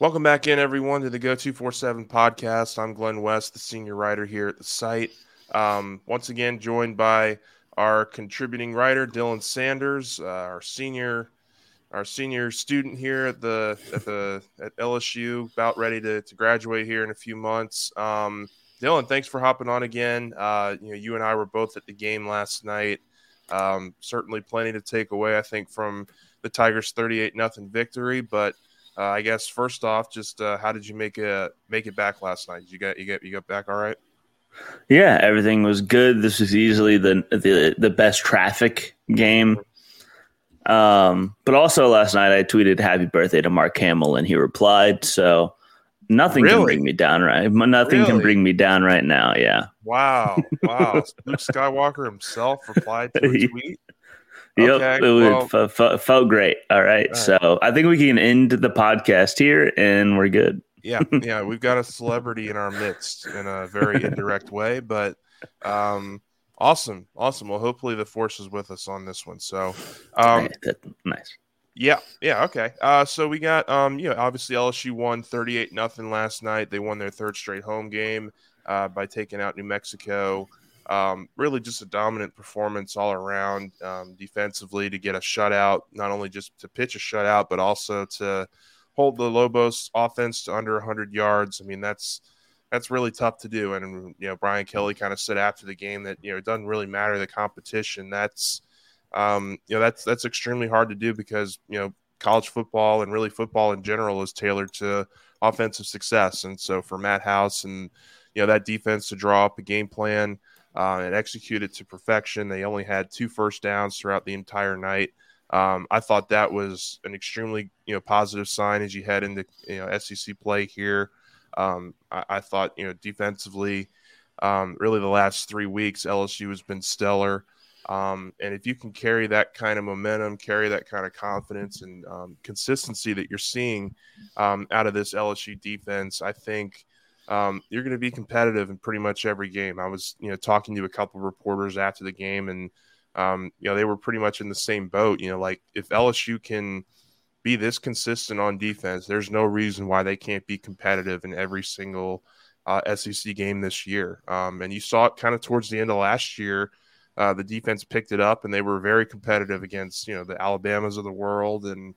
Welcome back in, everyone, to the Go247 podcast. I'm Glenn West, the senior writer here at the site. Once again, joined by our contributing writer, Dylan Sanders, our senior student here at LSU, about ready to graduate here in a few months. Dylan, thanks for hopping on again. You and I were both at the game last night. Certainly plenty to take away, I think, from the Tigers' 38-0 victory, but I guess first off, just how did you make it back last night? You got back all right? Yeah, everything was good. This is easily the best traffic game. But also last night I tweeted happy birthday to Mark Hamill and he replied. So nothing can bring me down right. Nothing can bring me down right now. Yeah. Wow. Luke Skywalker himself replied to a tweet. Yep, felt great. All right, so I think we can end the podcast here, and we're good. Yeah, we've got a celebrity in our midst in a very indirect way, but awesome. Well, hopefully the force is with us on this one. So, nice. Yeah, okay. So we got, obviously LSU won 38-0 last night. They won their third straight home game by taking out New Mexico. Really just a dominant performance all around defensively to get a shutout, not only just to pitch a shutout, but also to hold the Lobos offense to under 100 yards. I mean, that's really tough to do. And, Brian Kelly kind of said after the game that, it doesn't really matter the competition. That's extremely hard to do because, college football and really football in general is tailored to offensive success. And so for Matt House and, that defense to draw up a game plan, and execute it to perfection. They only had 2 first downs throughout the entire night. I thought that was an extremely positive sign as you head into SEC play here. I thought defensively, really the last 3 weeks LSU has been stellar. And if you can carry that kind of momentum, carry that kind of confidence and consistency that you're seeing out of this LSU defense, I think. You're going to be competitive in pretty much every game. I was, talking to a couple of reporters after the game and, they were pretty much in the same boat. Like if LSU can be this consistent on defense, there's no reason why they can't be competitive in every single SEC game this year. And you saw it kind of towards the end of last year. The defense picked it up and they were very competitive against, the Alabamas of the world and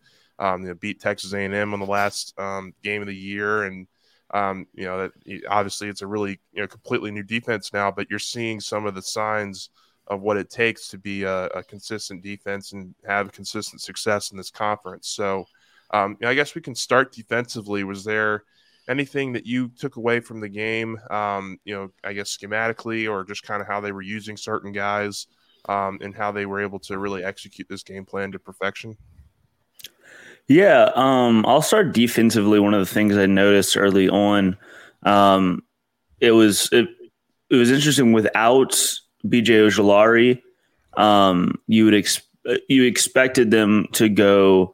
beat Texas A&M on the last game of the year. And, that obviously it's a really completely new defense now, but you're seeing some of the signs of what it takes to be a consistent defense and have consistent success in this conference. So I guess we can start defensively. Was there anything that you took away from the game, I guess schematically or just kind of how they were using certain guys and how they were able to really execute this game plan to perfection? Yeah, I'll start defensively. One of the things I noticed early on, it was interesting. Without B.J. Ojolari, you expected them to go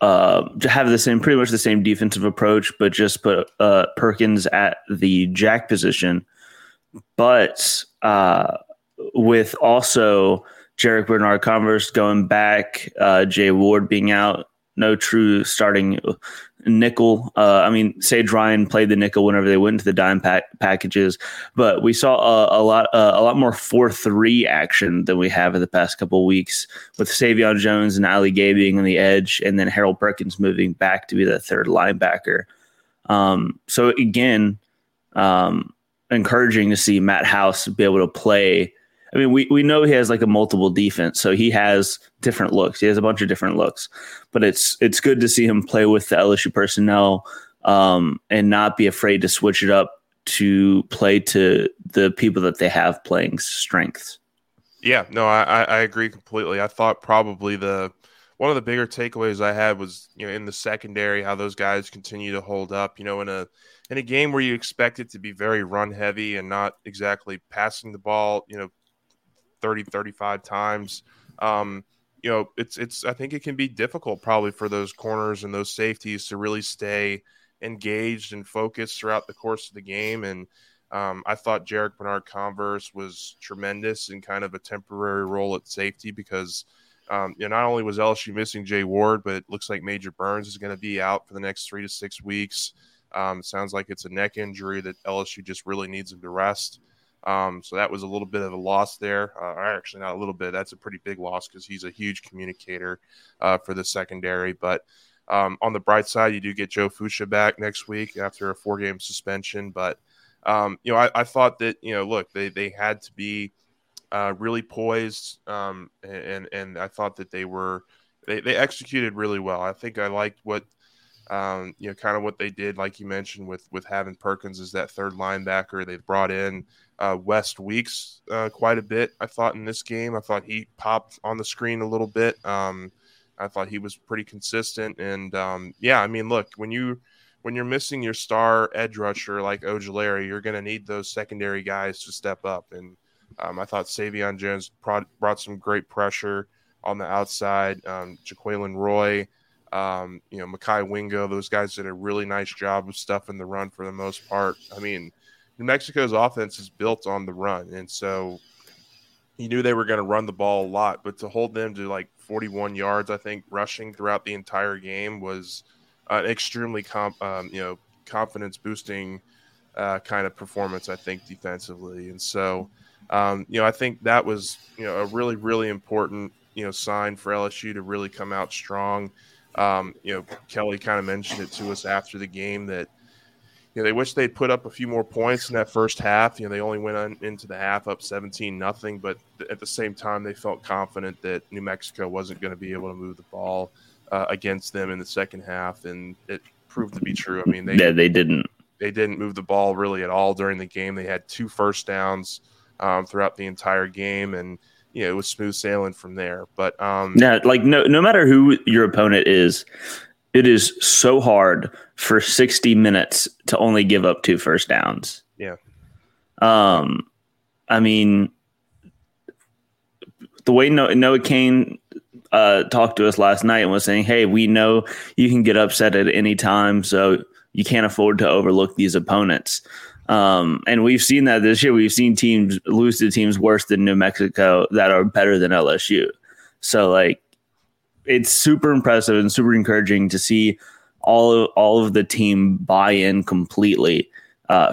to have pretty much the same defensive approach, but just put Perkins at the jack position, but with also Jarrick Bernard-Converse going back, Jay Ward being out. No true starting nickel. Sage Ryan played the nickel whenever they went into the dime packages, but we saw a lot more 4-3 action than we have in the past couple of weeks with Savion Jones and Ali Gay being on the edge, and then Harold Perkins moving back to be the third linebacker. So again, encouraging to see Matt House be able to play. I mean, we know he has like a multiple defense, so he has different looks. He has a bunch of different looks, but it's good to see him play with the LSU personnel and not be afraid to switch it up to play to the people that they have playing strengths. Yeah, no, I agree completely. I thought probably the one of the bigger takeaways I had was, you know, in the secondary, how those guys continue to hold up, you know, in a game where you expect it to be very run heavy and not exactly passing the ball, you know, 30, 35 times. You know, it's I think it can be difficult probably for those corners and those safeties to really stay engaged and focused throughout the course of the game. And I thought Jarrick Bernard-Converse was tremendous in kind of a temporary role at safety because, you know, not only was LSU missing Jay Ward, but it looks like Major Burns is going to be out for the next 3 to 6 weeks. It sounds like it's a neck injury that LSU just really needs him to rest. So that was a little bit of a loss there. Actually, not a little bit. That's a pretty big loss because he's a huge communicator for the secondary. But on the bright side, you do get Joe Foucha back next week after a 4-game suspension. But, you know, I thought that, you know, look, they had to be really poised. And I thought that they executed really well. I think I liked what, you know, kind of what they did, like you mentioned, with having Perkins as that third linebacker. They brought in Wes Weeks quite a bit, I thought, in this game. I thought he popped on the screen a little bit. I thought he was pretty consistent. And, yeah, I mean, look, when you're missing your star edge rusher like Ojulari, you're going to need those secondary guys to step up. And I thought Savion Jones brought some great pressure on the outside. Jaquelin Roy. You know, Mekhi Wingo, those guys did a really nice job of stuffing the run for the most part. I mean, New Mexico's offense is built on the run. And so you knew they were going to run the ball a lot, but to hold them to like 41 yards, I think, rushing throughout the entire game was an extremely, you know, confidence boosting kind of performance, I think, defensively. And so, you know, I think that was, you know, a really, really important, you know, sign for LSU to really come out strong. You know, Kelly kind of mentioned it to us after the game that, you know, they wish they'd put up a few more points in that first half. You know, they only went into the half up 17-0, but at the same time, they felt confident that New Mexico wasn't going to be able to move the ball against them in the second half, and it proved to be true. I mean, they didn't move the ball really at all during the game. They had 2 first downs throughout the entire game, and you know, it was smooth sailing from there. But yeah, like no matter who your opponent is, it is so hard for 60 minutes to only give up 2 first downs. Yeah. I mean, the way Noah Cain talked to us last night and was saying, "Hey, we know you can get upset at any time, so you can't afford to overlook these opponents." And we've seen that this year. We've seen teams lose to teams worse than New Mexico that are better than LSU. So, like, it's super impressive and super encouraging to see all of the team buy in completely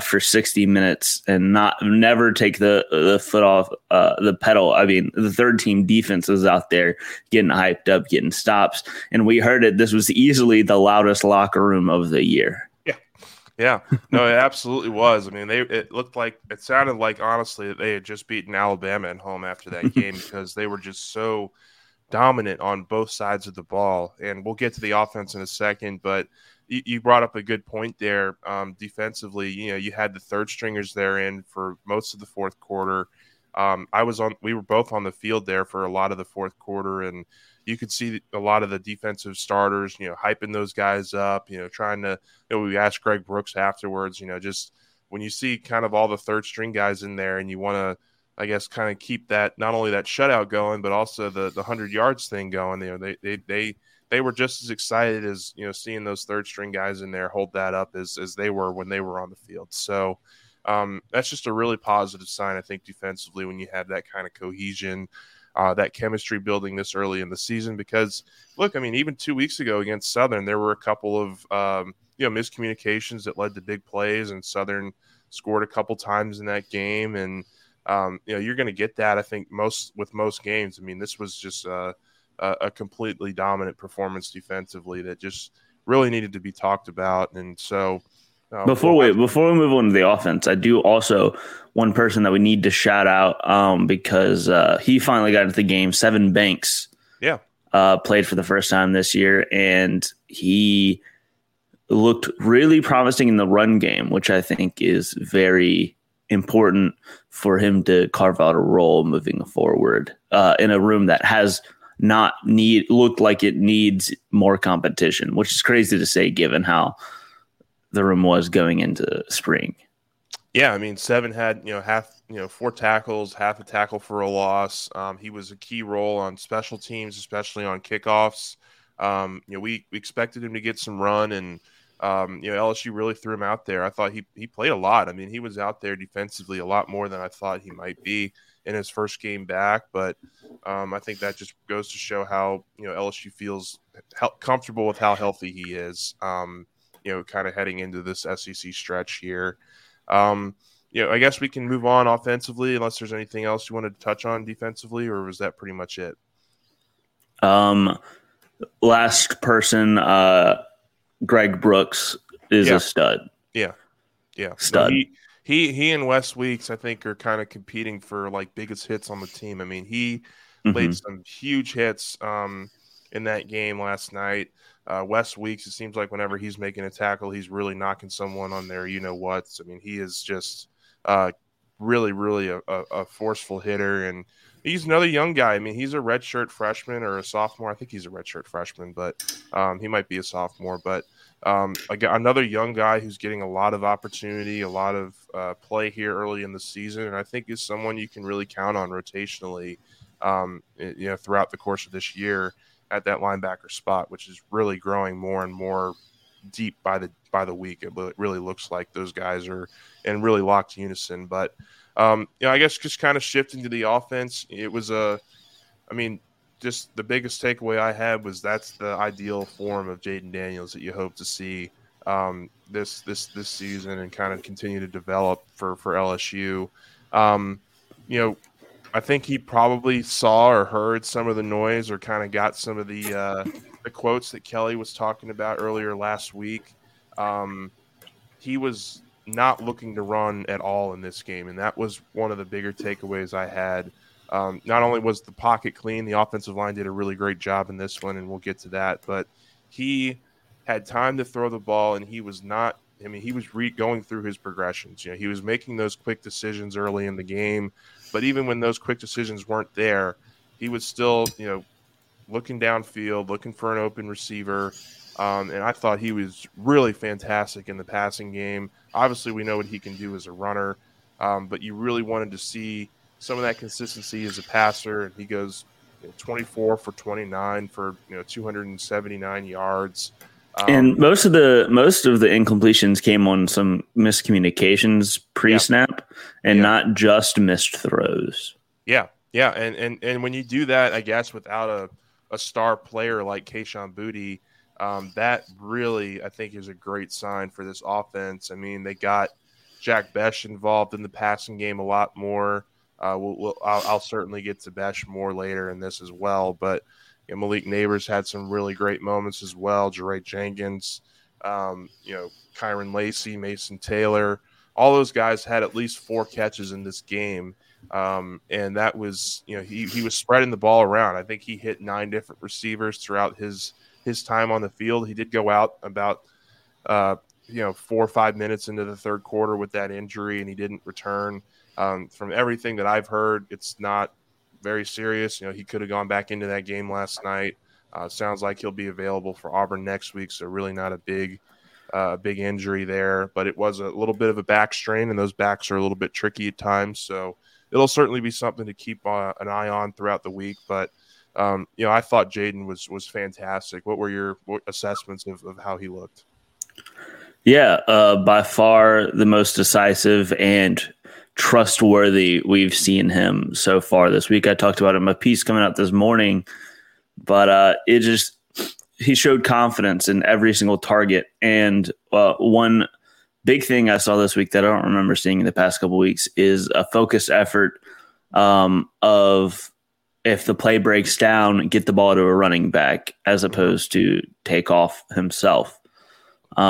for 60 minutes and never take the foot off the pedal. I mean, the third team defense was out there getting hyped up, getting stops, and we heard it. This was easily the loudest locker room of the year. Yeah, no, it absolutely was. I mean, it sounded like, honestly, that they had just beaten Alabama at home after that game because they were just so dominant on both sides of the ball. And we'll get to the offense in a second, but you brought up a good point there. Defensively, you know, you had the third stringers there in for most of the fourth quarter. We were both on the field there for a lot of the fourth quarter, and you could see a lot of the defensive starters, you know, hyping those guys up, you know, trying to, you know, we asked Greg Brooks afterwards, you know, just when you see kind of all the third string guys in there and you want to, I guess, kind of keep that, not only that shutout going, but also the 100 yards thing going, you know, they were just as excited as, you know, seeing those third string guys in there hold that up as they were when they were on the field. So, that's just a really positive sign, I think, defensively, when you have that kind of cohesion, that chemistry building this early in the season. Because, look, I mean, even 2 weeks ago against Southern, there were a couple of, you know, miscommunications that led to big plays, and Southern scored a couple times in that game. And, you know, you're going to get that, I think, with most games. I mean, this was just a completely dominant performance defensively that just really needed to be talked about. And so – Before we move on to the offense, I do also one person that we need to shout out because he finally got into the game. Seven Banks, played for the first time this year, and he looked really promising in the run game, which I think is very important for him to carve out a role moving forward in a room that has not need look like it needs more competition, which is crazy to say given how the room was going into spring. Yeah, I mean, Seven had, four tackles, half a tackle for a loss. He was a key role on special teams, especially on kickoffs. We expected him to get some run, and LSU really threw him out there. I thought he played a lot. I mean, he was out there defensively a lot more than I thought he might be in his first game back. But I think that just goes to show how, LSU feels comfortable with how healthy he is, kind of heading into this SEC stretch here. I guess we can move on offensively unless there's anything else you wanted to touch on defensively, or was that pretty much it? Last person, Greg Brooks is a stud. Yeah. Stud. No, he and Wes Weeks, I think, are kind of competing for biggest hits on the team. I mean, he played some huge hits in that game last night. Wes Weeks, it seems like whenever he's making a tackle, he's really knocking someone on their you-know-whats. I mean, he is just really, really a forceful hitter. And he's another young guy. I mean, he's a redshirt freshman or a sophomore. I think he's a redshirt freshman, but he might be a sophomore. But another young guy who's getting a lot of opportunity, a lot of play here early in the season, and I think is someone you can really count on rotationally throughout the course of this year at that linebacker spot, which is really growing more and more deep by the week. It really looks like those guys are in really locked unison. But, I guess just kind of shifting to the offense, it was just the biggest takeaway I had was that's the ideal form of Jayden Daniels that you hope to see this season and kind of continue to develop for LSU. I think he probably saw or heard some of the noise or kind of got some of the quotes that Kelly was talking about earlier last week. He was not looking to run at all in this game, and that was one of the bigger takeaways I had. Not only was the pocket clean, the offensive line did a really great job in this one, and we'll get to that, but he had time to throw the ball, and he was not – he was going through his progressions. He was making those quick decisions early in the game. But even when those quick decisions weren't there, he was still, looking downfield, looking for an open receiver. And I thought he was really fantastic in the passing game. Obviously, we know what he can do as a runner, but you really wanted to see some of that consistency as a passer. And he goes 24 for 29 for 279 yards. And most of the incompletions came on some miscommunications pre-snap and not just missed throws. Yeah. And when you do that, I guess, without a star player like Kayshon Boutte, that really, I think, is a great sign for this offense. I mean, they got Jack Bech involved in the passing game a lot more. I'll certainly get to Bech more later in this as well, but Malik Nabers had some really great moments as well. Jarrick Jenkins, Kyron Lacey, Mason Taylor, all those guys had at least four catches in this game. And that was, he was spreading the ball around. I think he hit 9 different receivers throughout his time on the field. He did go out about, 4 or 5 minutes into the third quarter with that injury, and he didn't return. From everything that I've heard, it's not very serious. He could have gone back into that game last night. Sounds like he'll be available for Auburn next week, so really not a big injury there. But it was a little bit of a back strain, and those backs are a little bit tricky at times. So it'll certainly be something to keep an eye on throughout the week. But, I thought Jayden was fantastic. What were your assessments of how he looked? Yeah, by far the most decisive and trustworthy we've seen him so far this week. I talked about him a piece coming out this morning, but he showed confidence in every single target. And one big thing I saw this week that I don't remember seeing in the past couple weeks is a focused effort of, if the play breaks down, get the ball to a running back as opposed to take off himself. I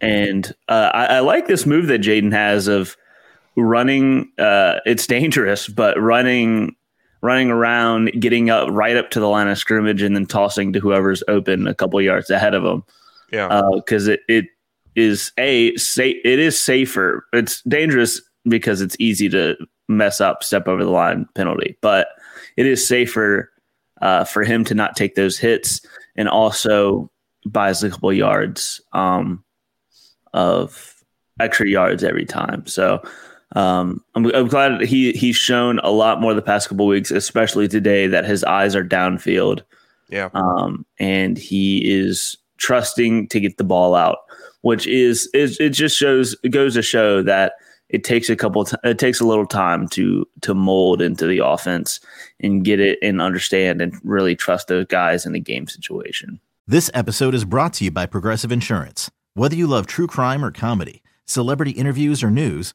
like this move that Jayden has of running, it's dangerous, but running around, getting up right up to the line of scrimmage, and then tossing to whoever's open a couple yards ahead of them. Yeah, because it is safer. It's dangerous because it's easy to mess up, step over the line penalty, but it is safer for him to not take those hits and also buys a couple yards of extra yards every time. So I'm glad he's shown a lot more the past couple weeks, especially today, that his eyes are downfield. Yeah. And he is trusting to get the ball out, which is it just shows, it goes to show that it takes it takes a little time to mold into the offense and get it and understand and really trust those guys in the game situation. This episode is brought to you by Progressive Insurance. Whether you love true crime or comedy, celebrity interviews or news,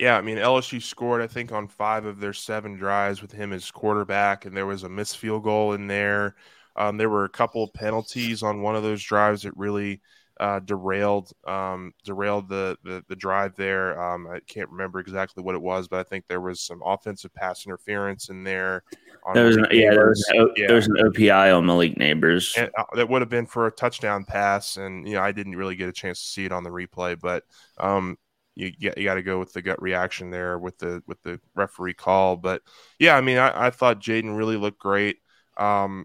Yeah, I mean, LSU scored, I think, on 5 of their 7 drives with him as quarterback, and there was a missed field goal in there. There were a couple of penalties on one of those drives that really – derailed the drive there. I can't remember exactly what it was, but I think there was some offensive pass interference in there. There was an OPI on Malik Nabers. And, that would have been for a touchdown pass, and I didn't really get a chance to see it on the replay, but you got to go with the gut reaction there with the referee call. But yeah, I mean, I thought Jadyn really looked great. I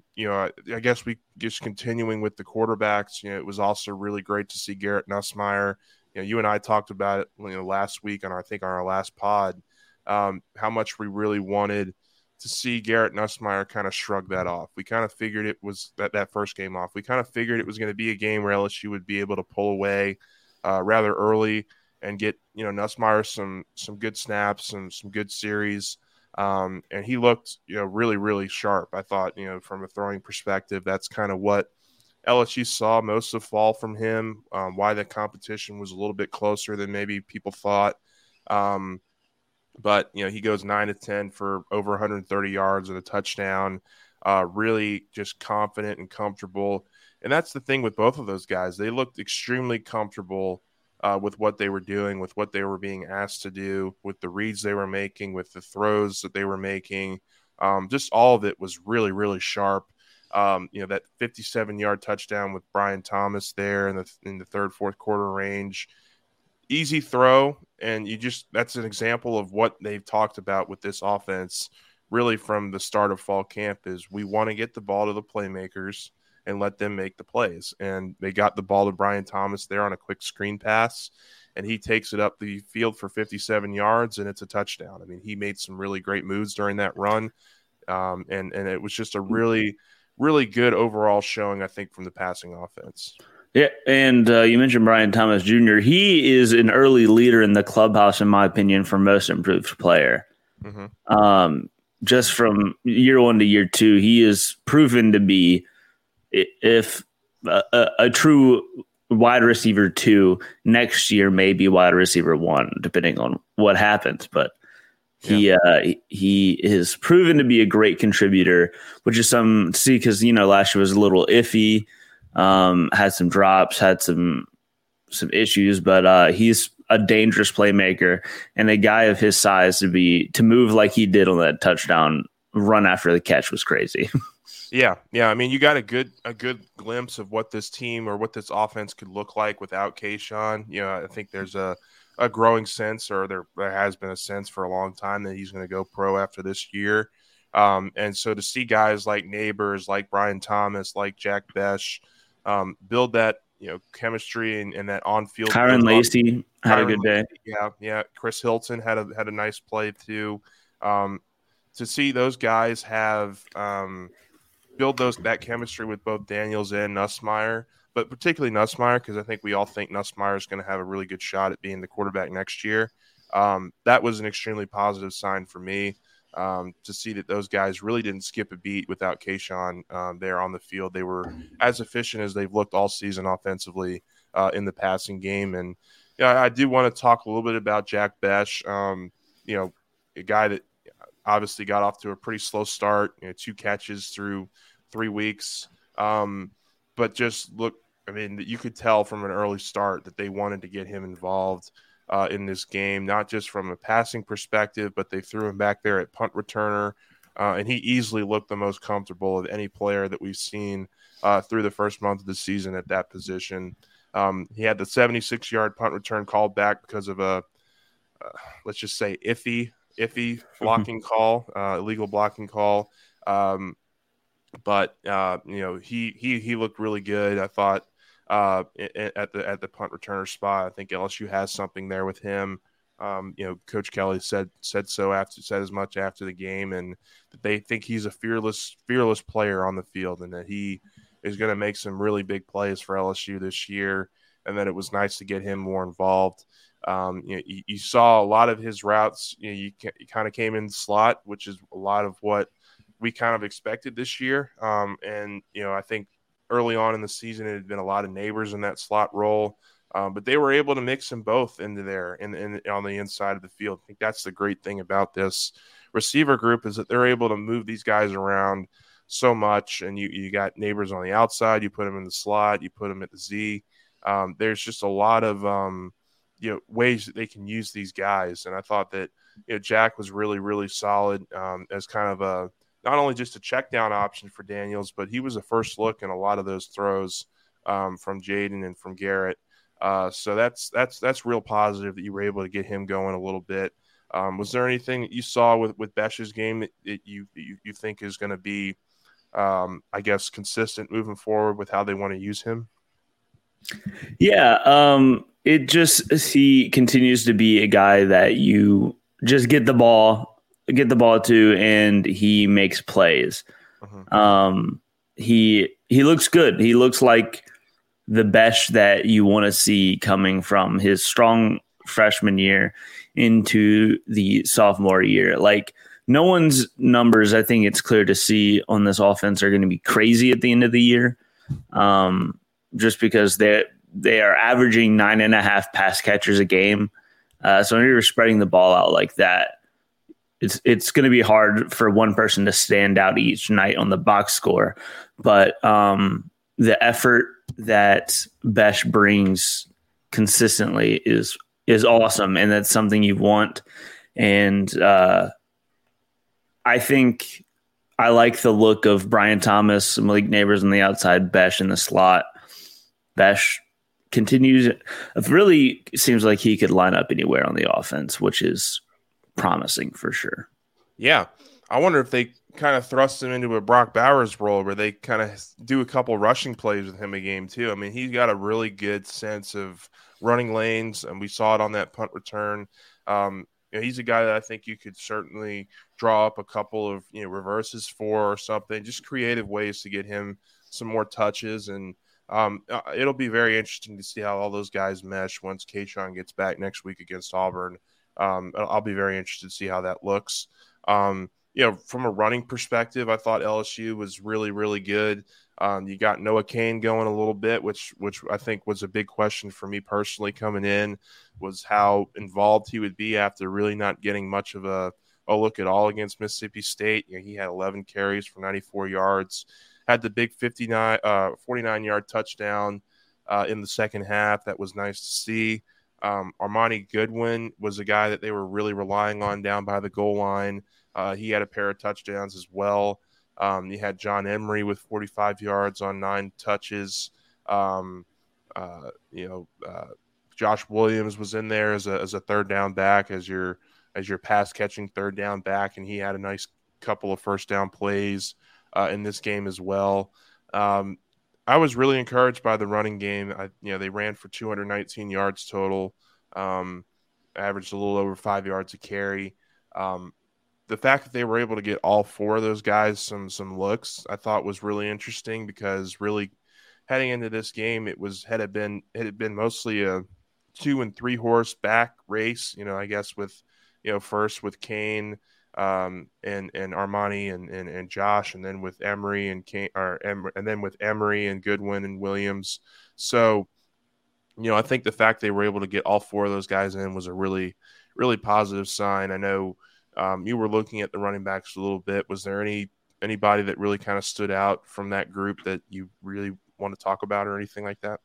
guess we just continuing with the quarterbacks, it was also really great to see Garrett Nussmeier. You and I talked about it, last week on our last pod, how much we really wanted to see Garrett Nussmeier kind of shrug that off. We kind of figured it was that first game off. We kind of figured it was going to be a game where LSU would be able to pull away, rather early and get, Nussmeier some good snaps and some good series. And he looked, really, really sharp. I thought, from a throwing perspective, that's kind of what LSU saw most of fall from him, why the competition was a little bit closer than maybe people thought. But, he goes 9-10 for over 130 yards and a touchdown, really just confident and comfortable. And that's the thing with both of those guys. They looked extremely comfortable with what they were doing, with what they were being asked to do, with the reads they were making, with the throws that they were making. Just all of it was really, really sharp. That 57-yard touchdown with Brian Thomas there in the third, fourth quarter range. Easy throw, and that's an example of what they've talked about with this offense really from the start of fall camp is we want to get the ball to the playmakers and let them make the plays. And they got the ball to Brian Thomas there on a quick screen pass, and he takes it up the field for 57 yards, and it's a touchdown. I mean, he made some really great moves during that run, and it was just a really, really good overall showing, I think, from the passing offense. Yeah, and you mentioned Brian Thomas Jr. He is an early leader in the clubhouse, in my opinion, for most improved player. Mm-hmm. Just from year one to year two, he is proven to be if a true wide receiver 2 next year, maybe wide receiver 1, depending on what happens. But he is proven to be a great contributor, which is some see because last year was a little iffy, had some drops, had some issues, but he's a dangerous playmaker and a guy of his size to move like he did on that touchdown run after the catch was crazy. Yeah. I mean, you got a good glimpse of what this team or what this offense could look like without Kayshon. I think there's a growing sense, or there has been a sense for a long time that he's going to go pro after this year. And so to see guys like Nabers, like Brian Thomas, like Jack Bech, build that chemistry and that on-field. Tyron Lacey had a good day. Yeah. Chris Hilton had a nice play too. To see those guys have build that chemistry with both Daniels and Nussmeier, but particularly Nussmeier, because I think we all think Nussmeier is going to have a really good shot at being the quarterback next year. That was an extremely positive sign for me to see that those guys really didn't skip a beat without Kayshon there on the field. They were as efficient as they've looked all season offensively in the passing game. And I do want to talk a little bit about Jack Bech, a guy that obviously got off to a pretty slow start, 2 catches through 3 weeks. but just look, I mean, you could tell from an early start that they wanted to get him involved in this game, not just from a passing perspective, but they threw him back there at punt returner. And he easily looked the most comfortable of any player that we've seen through the first month of the season at that position. He had the 76-yard punt return called back because of a, let's just say, iffy blocking call, illegal blocking call. But he looked really good, I thought, at the punt returner spot. I think LSU has something there with him. Coach Kelly said as much after the game, and that they think he's a fearless player on the field, and that he is going to make some really big plays for LSU this year. And that it was nice to get him more involved. You saw a lot of his routes. You kind of came in the slot, which is a lot of what we kind of expected this year. I think early on in the season, it had been a lot of Nabers in that slot role, but they were able to mix them both into there and on the inside of the field. I think that's the great thing about this receiver group, is that they're able to move these guys around so much. And you got Nabers on the outside, you put them in the slot, you put them at the Z. There's just a lot of, ways that they can use these guys. And I thought that, Jack was really, really solid as kind of a, not only just a check down option for Daniels, but he was a first look in a lot of those throws from Jadyn and from Garrett. So that's real positive that you were able to get him going a little bit. Was there anything that you saw with Besh's game that you think is going to be, consistent moving forward with how they want to use him? Yeah. He continues to be a guy that you just get the ball to, and he makes plays. Uh-huh. He looks good. He looks like the best that you want to see coming from his strong freshman year into the sophomore year. Like, no one's numbers, I think it's clear to see on this offense, are going to be crazy at the end of the year. Just because they are averaging 9.5 pass catchers a game. So when you're spreading the ball out like that, it's going to be hard for one person to stand out each night on the box score. But the effort that Bech brings consistently is awesome, and that's something you want. And I think I like the look of Brian Thomas, Malik Nabers on the outside, Bech in the slot. Bech continues. It really seems like he could line up anywhere on the offense, which is promising for sure. Yeah. I wonder if they kind of thrust him into a Brock Bowers role where they kind of do a couple rushing plays with him a game too. I mean, he's got a really good sense of running lanes, and we saw it on that punt return. He's a guy that I think you could certainly draw up a couple of reverses for or something, just creative ways to get him some more touches. And it'll be very interesting to see how all those guys mesh once Kayshon gets back next week against Auburn. I'll be very interested to see how that looks. From a running perspective, I thought LSU was really, really good. You got Noah Cain going a little bit, which I think was a big question for me personally coming in, was how involved he would be after really not getting much of a look at all against Mississippi State. He had 11 carries for 94 yards, had the big 49-yard touchdown in the second half. That was nice to see. Armani Goodwin was a guy that they were really relying on down by the goal line. He had a pair of touchdowns as well. You had John Emery with 45 yards on 9 touches. Josh Williams was in there as a third down back, as your pass catching third down back, and he had a nice couple of first down plays in this game as well. I was really encouraged by the running game. They ran for 219 yards total, averaged a little over 5 yards a carry. The fact that they were able to get all 4 of those guys some looks, I thought was really interesting, because really heading into this game, it had been mostly a 2 and 3 horse back race. First with Cain and Armani and Josh, and then with Emery and Cain, and then with Emery and Goodwin and Williams. So, I think the fact they were able to get all 4 of those guys in was a really, really positive sign. I know you were looking at the running backs a little bit. Was there anybody that really kind of stood out from that group that you really want to talk about or anything like that?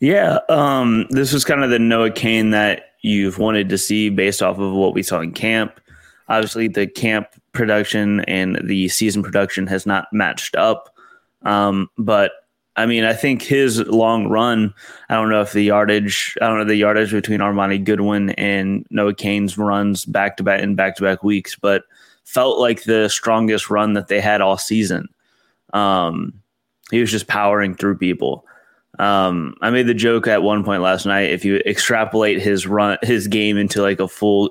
Yeah, this was kind of the Noah Cain that you've wanted to see based off of what we saw in camp. Obviously, the camp production and the season production has not matched up. But I mean, I think his long run, I don't know the yardage between Armani Goodwin and Noah Cain's runs back to back weeks, but felt like the strongest run that they had all season. He was just powering through people. I made the joke at one point last night, if you extrapolate his game into like a full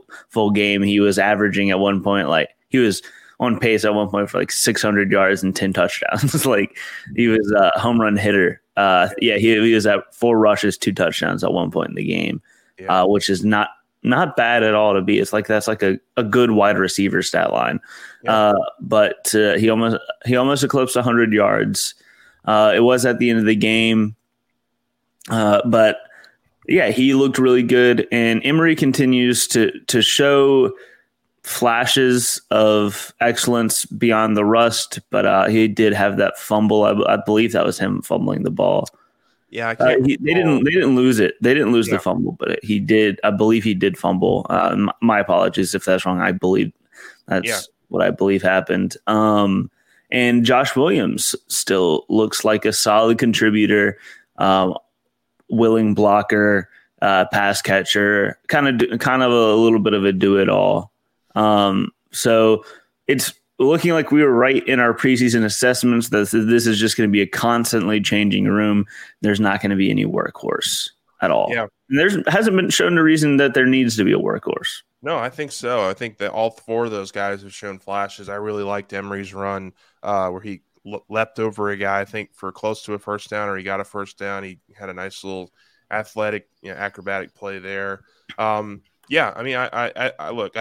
game, he was averaging at one point, like he was on pace at one point for like 600 yards and 10 touchdowns. Like he was a home run hitter. He was at 4 rushes, 2 touchdowns at one point in the game, which is not bad at all to be. It's like, that's like a good wide receiver stat line. Yeah. But he almost eclipsed 100 yards. It was at the end of the game. But yeah, he looked really good, and Emery continues to show flashes of excellence beyond the rust. But he did have that fumble. I believe that was him fumbling the ball. Yeah, I can't they didn't lose it. They didn't lose the fumble, but he did. I believe he did fumble. My apologies if that's wrong. I believe that's what I believe happened. And Josh Williams still looks like a solid contributor. Willing blocker, pass catcher, kind of a little bit of a do it all. So it's looking like we were right in our preseason assessments. This is just going to be a constantly changing room. There's not going to be any workhorse at all. Yeah. And there hasn't been shown a reason that there needs to be a workhorse. No, I think so. I think that all 4 of those guys have shown flashes. I really liked Emery's run where he leapt over a guy, I think, for close to a first down, or he got a first down. He had a nice little athletic, acrobatic play there. I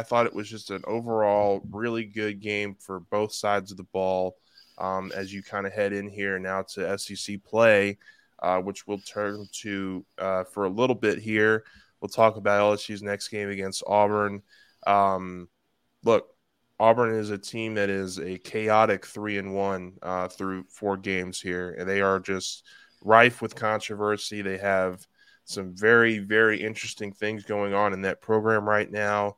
thought it was just an overall really good game for both sides of the ball as you kind of head in here now to SEC play, which we'll turn to for a little bit here. We'll talk about LSU's next game against Auburn. Auburn is a team that is a chaotic 3-1 through 4 games here, and they are just rife with controversy. They have some very, very interesting things going on in that program right now.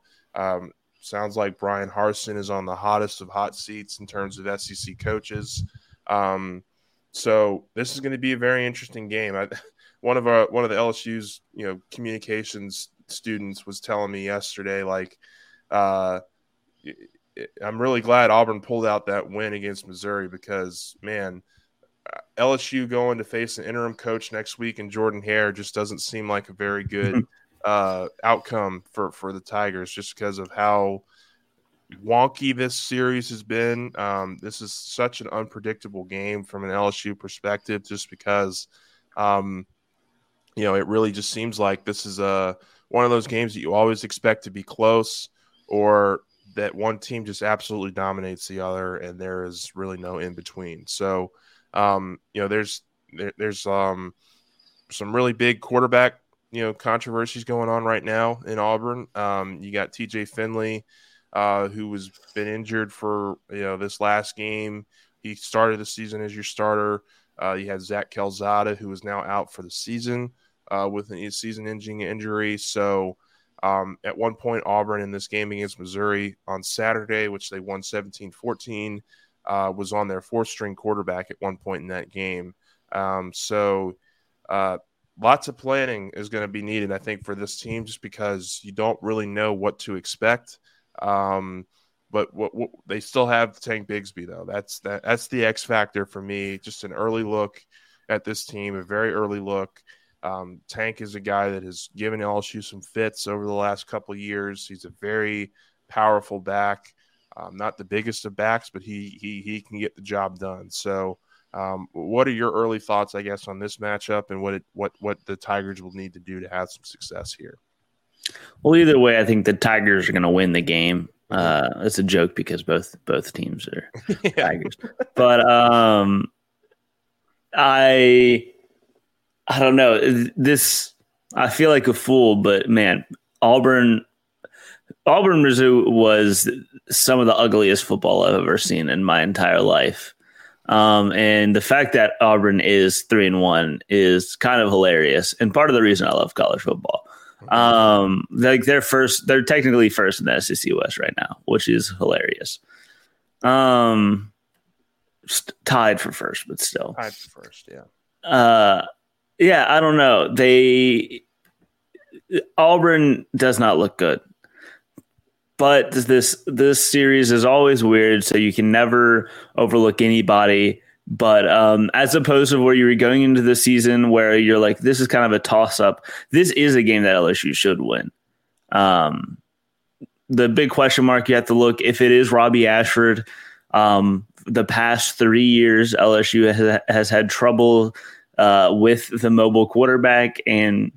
Sounds like Brian Harsin is on the hottest of hot seats in terms of SEC coaches. So this is going to be a very interesting game. One of the LSU's communications students was telling me yesterday, I'm really glad Auburn pulled out that win against Missouri because, man, LSU going to face an interim coach next week and Jordan Hare just doesn't seem like a very good outcome for the Tigers just because of how wonky this series has been. This is such an unpredictable game from an LSU perspective just because, it really just seems like this is one of those games that you always expect to be close or – that one team just absolutely dominates the other and there is really no in between. So, there's some really big quarterback, controversies going on right now in Auburn. You got TJ Finley, who has been injured for, this last game. He started the season as your starter. You had Zach Calzada, who is now out for the season with a season-ending injury. So, at one point, Auburn in this game against Missouri on Saturday, which they won 17-14, was on their 4th-string quarterback at one point in that game. So lots of planning is going to be needed, I think, for this team just because you don't really know what to expect. But they still have Tank Bigsby, though. That's the X factor for me, just an early look at this team, a very early look. Tank is a guy that has given LSU some fits over the last couple of years. He's a very powerful back, not the biggest of backs, but he can get the job done. So, what are your early thoughts, I guess, on this matchup and what the Tigers will need to do to have some success here? Well, either way, I think the Tigers are going to win the game. It's a joke because both teams are Tigers, but I don't know. I feel like a fool, but man, Auburn Mizzou was some of the ugliest football I've ever seen in my entire life. And the fact that Auburn is 3-1 is kind of hilarious, and part of the reason I love college football. Like they're technically first in the SEC West right now, which is hilarious. Tied for first, but still tied for first. Yeah. Yeah. I don't know. Auburn does not look good, but this series is always weird. So you can never overlook anybody, but as opposed to where you were going into the season where you're like, this is kind of a toss up. This is a game that LSU should win. The big question mark, you have to look if it is Robbie Ashford. The past 3 years, LSU has had trouble with the mobile quarterback and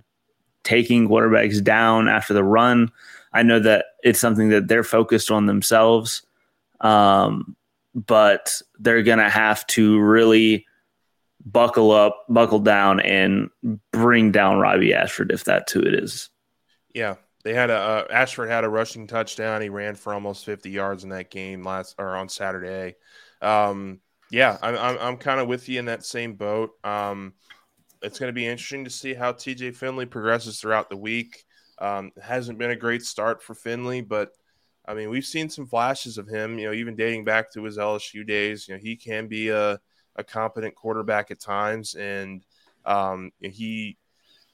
taking quarterbacks down after the run. I know that it's something that they're focused on themselves, but they're going to have to really buckle down, and bring down Robbie Ashford if that's who it is. Yeah. They had Ashford had a rushing touchdown. He ran for almost 50 yards in that game on Saturday. I'm kind of with you in that same boat. It's going to be interesting to see how TJ Finley progresses throughout the week. It hasn't been a great start for Finley, but I mean, we've seen some flashes of him. You know, even dating back to his LSU days, you know, he can be a competent quarterback at times, and he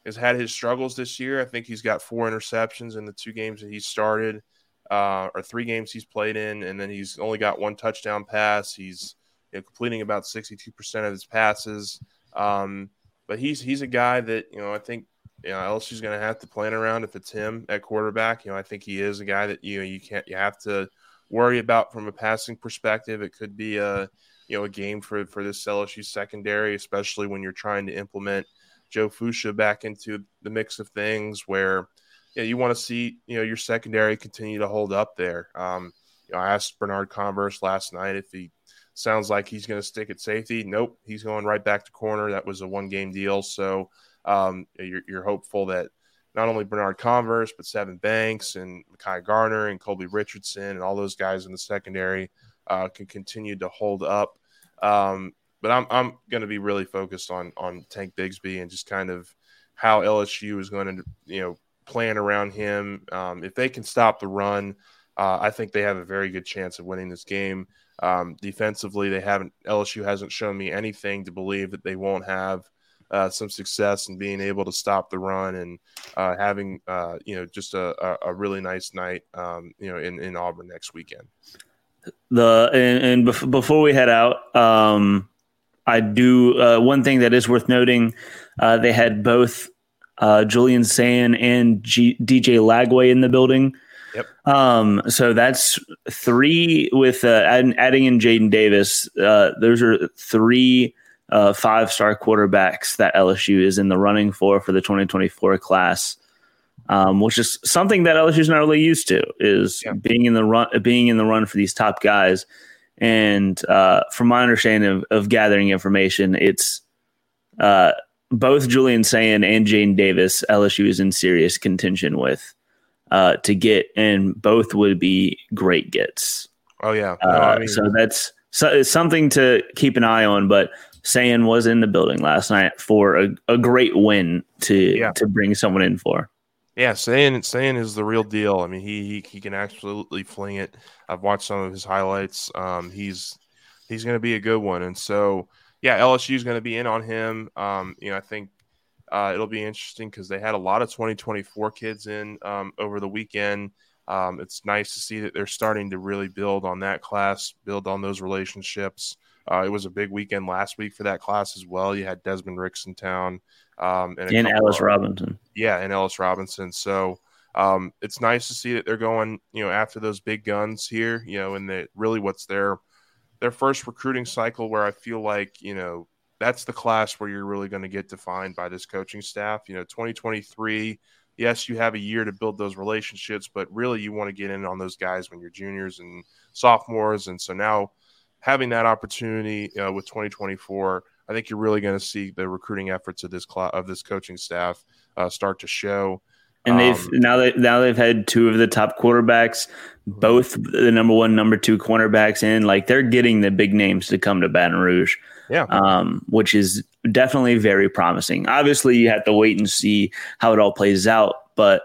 has had his struggles this year. I think he's got 4 interceptions in the 2 games that he started, or 3 games he's played in, and then he's only got 1 touchdown pass. He's completing about 62% of his passes. But he's a guy that, I think LSU's going to have to plan around if it's him at quarterback. I think he is a guy that, you have to worry about from a passing perspective. It could be a game for this LSU secondary, especially when you're trying to implement Joe Foucha back into the mix of things where you want to see your secondary continue to hold up there. I asked Bernard-Converse last night if he sounds like he's going to stick at safety. Nope, he's going right back to corner. That was a 1-game deal. So you're hopeful that not only Bernard-Converse but Seven Banks and Mekhi Garner and Colby Richardson and all those guys in the secondary can continue to hold up. But I'm going to be really focused on Tank Bigsby and just kind of how LSU is going to plan around him. If they can stop the run, I think they have a very good chance of winning this game. Defensively, LSU hasn't shown me anything to believe that they won't have some success in being able to stop the run and having just a really nice night in Auburn next weekend. Before we head out, I do one thing that is worth noting. They had both Julian Sayin and DJ Lagway in the building. Yep. So that's 3 with adding in Jadyn Davis. Those are 3 5-star quarterbacks that LSU is in the running for the 2024 class, which is something that LSU is not really used to, is being in the run for these top guys. And from my understanding of gathering information, it's both Julian Sayin and Jadyn Davis LSU is in serious contention with to get, and both would be great gets. Oh, yeah. So that's it's something to keep an eye on. But Sayin was in the building last night for a great win to bring someone in for. Yeah, Sayin is the real deal. I mean, he can absolutely fling it. I've watched some of his highlights. He's going to be a good one, and so LSU is going to be in on him. I think it'll be interesting because they had a lot of 2024 kids in over the weekend. It's nice to see that they're starting to really build on that class, build on those relationships. It was a big weekend last week for that class as well. You had Desmond Ricks in town. And Ellis Robinson. Yeah, and Ellis Robinson. So it's nice to see that they're going, after those big guns here, and that really what's their first recruiting cycle where I feel like, that's the class where you're really going to get defined by this coaching staff. 2023, yes, you have a year to build those relationships, but really you want to get in on those guys when you're juniors and sophomores. And so now having that opportunity with 2024, I think you're really going to see the recruiting efforts of this coaching staff start to show. And they've had two of the top quarterbacks, both the number one, number two cornerbacks in. Like, they're getting the big names to come to Baton Rouge, which is definitely very promising. Obviously, you have to wait and see how it all plays out, but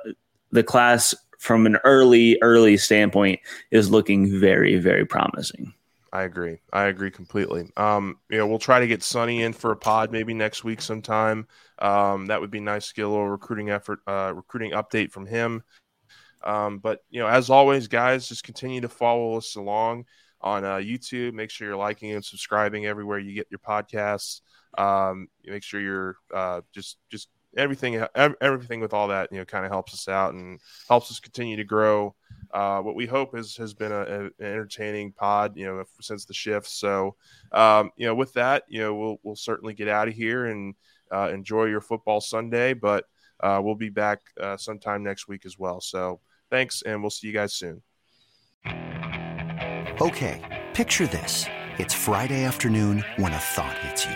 the class from an early standpoint is looking very, very promising. I agree completely. We'll try to get Sonny in for a pod maybe next week sometime. That would be nice to get a little recruiting update from him. But as always, guys, just continue to follow us along on YouTube. Make sure you're liking and subscribing everywhere you get your podcasts. Make sure you're just everything with all that, kind of helps us out and helps us continue to grow. What we hope has been an entertaining pod, since the shift. So, with that, we'll certainly get out of here and enjoy your football Sunday, but we'll be back sometime next week as well. So thanks, and we'll see you guys soon. Okay, picture this. It's Friday afternoon when a thought hits you.